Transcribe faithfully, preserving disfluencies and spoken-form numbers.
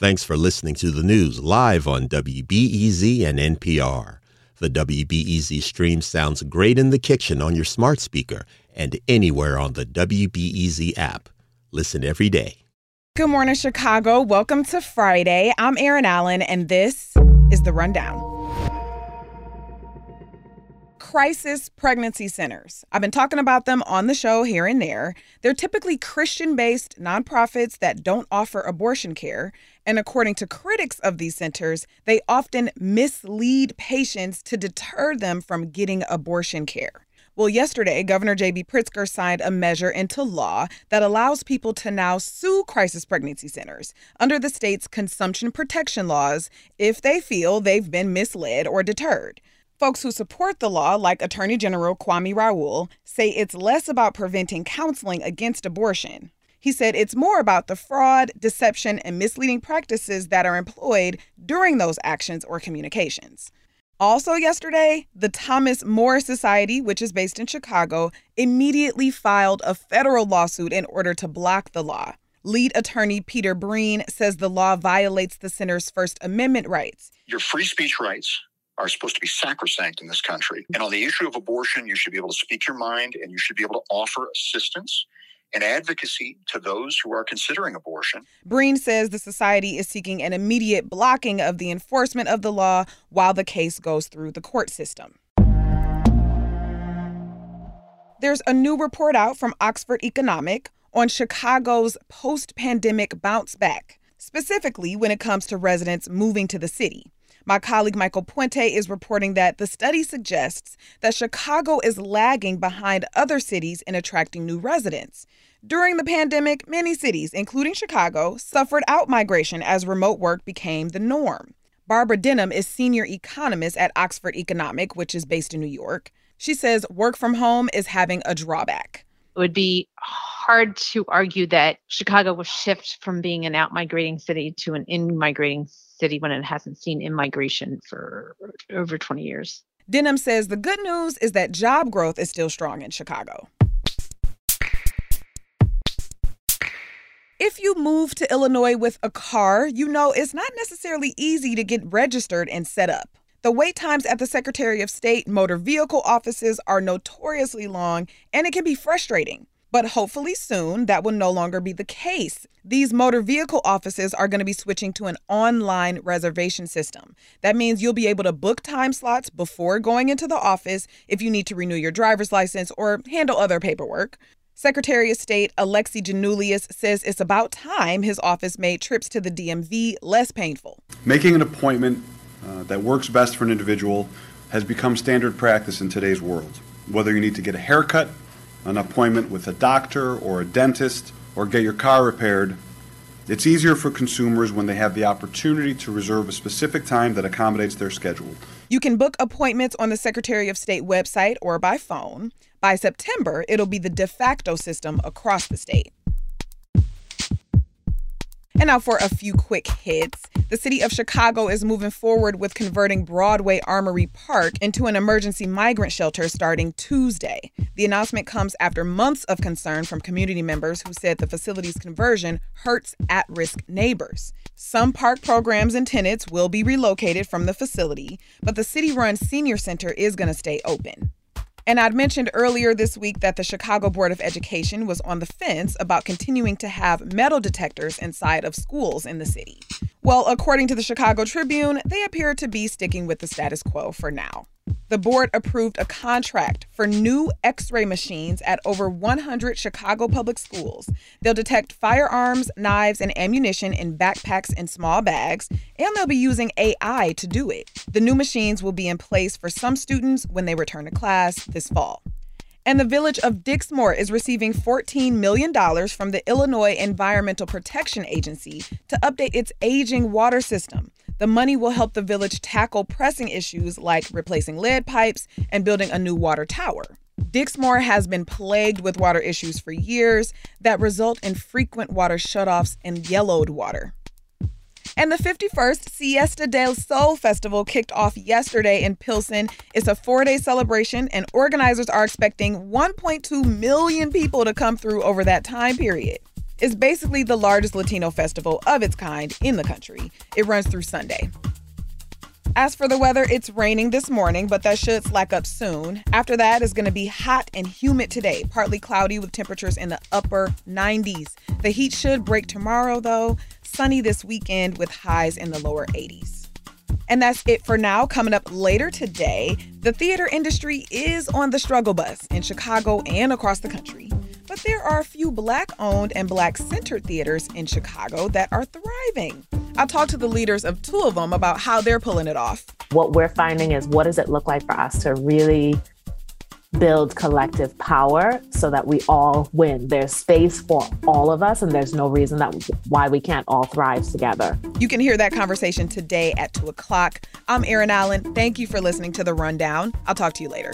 Thanks for listening to the news live on W B E Z and N P R. The W B E Z stream sounds great in the kitchen on your smart speaker and anywhere on the W B E Z app. Listen every day. Good morning, Chicago. Welcome to Friday. I'm Erin Allen, and this is The Rundown. Crisis pregnancy centers. I've been talking about them on the show here and there. They're typically Christian-based nonprofits that don't offer abortion care. And according to critics of these centers, they often mislead patients to deter them from getting abortion care. Well, yesterday, Governor J B Pritzker signed a measure into law that allows people to now sue crisis pregnancy centers under the state's consumption protection laws if they feel they've been misled or deterred. Folks who support the law, like Attorney General Kwame Raoul, say it's less about preventing counseling against abortion. He said it's more about the fraud, deception, and misleading practices that are employed during those actions or communications. Also yesterday, the Thomas More Society, which is based in Chicago, immediately filed a federal lawsuit in order to block the law. Lead attorney Peter Breen says the law violates the center's First Amendment rights. Your free speech rights are supposed to be sacrosanct in this country. And on the issue of abortion, you should be able to speak your mind, and you should be able to offer assistance and advocacy to those who are considering abortion. Breen says the society is seeking an immediate blocking of the enforcement of the law while the case goes through the court system. There's a new report out from Oxford Economics on Chicago's post-pandemic bounce back, specifically when it comes to residents moving to the city. My colleague Michael Puente is reporting that the study suggests that Chicago is lagging behind other cities in attracting new residents. During the pandemic, many cities, including Chicago, suffered outmigration as remote work became the norm. Barbara Denham is senior economist at Oxford Economics, which is based in New York. She says work from home is having a drawback. It would be hard to argue that Chicago will shift from being an outmigrating city to an in-migrating city. city when it hasn't seen immigration for over twenty years. Denham says the good news is that job growth is still strong in Chicago. If you move to Illinois with a car, you know it's not necessarily easy to get registered and set up. The wait times at the Secretary of State motor vehicle offices are notoriously long, and it can be frustrating. But hopefully soon, that will no longer be the case. These motor vehicle offices are going to be switching to an online reservation system. That means you'll be able to book time slots before going into the office if you need to renew your driver's license or handle other paperwork. Secretary of State Alexi Giannoulias says it's about time his office made trips to the D M V less painful. Making an appointment uh, that works best for an individual has become standard practice in today's world. Whether you need to get a haircut, an appointment with a doctor or a dentist, or get your car repaired, it's easier for consumers when they have the opportunity to reserve a specific time that accommodates their schedule. You can book appointments on the Secretary of State website or by phone. By September, it'll be the de facto system across the state. And now for a few quick hits. The city of Chicago is moving forward with converting Broadway Armory Park into an emergency migrant shelter starting Tuesday. The announcement comes after months of concern from community members who said the facility's conversion hurts at-risk neighbors. Some park programs and tenants will be relocated from the facility, but the city-run senior center is going to stay open. And I'd mentioned earlier this week that the Chicago Board of Education was on the fence about continuing to have metal detectors inside of schools in the city. Well, according to the Chicago Tribune, they appear to be sticking with the status quo for now. The board approved a contract for new X-ray machines at over one hundred Chicago public schools. They'll detect firearms, knives, and ammunition in backpacks and small bags, and they'll be using A I to do it. The new machines will be in place for some students when they return to class this fall. And the village of Dixmoor is receiving fourteen million dollars from the Illinois Environmental Protection Agency to update its aging water system. The money will help the village tackle pressing issues like replacing lead pipes and building a new water tower. Dixmoor has been plagued with water issues for years that result in frequent water shutoffs and yellowed water. And the fifty-first Siesta del Sol Festival kicked off yesterday in Pilsen. It's a four-day celebration, and organizers are expecting one point two million people to come through over that time period. is basically the largest Latino festival of its kind in the country. It runs through Sunday. As for the weather, it's raining this morning, but that should slack up soon. After that, it's going to be hot and humid today, partly cloudy with temperatures in the upper nineties. The heat should break tomorrow, though. Sunny this weekend with highs in the lower eighties. And that's it for now. Coming up later today, the theater industry is on the struggle bus in Chicago and across the country. But there are a few Black-owned and Black-centered theaters in Chicago that are thriving. I talked to the leaders of two of them about how they're pulling it off. What we're finding is, what does it look like for us to really build collective power so that we all win? There's space for all of us, and there's no reason that why we can't all thrive together. You can hear that conversation today at two o'clock. I'm Erin Allen. Thank you for listening to The Rundown. I'll talk to you later.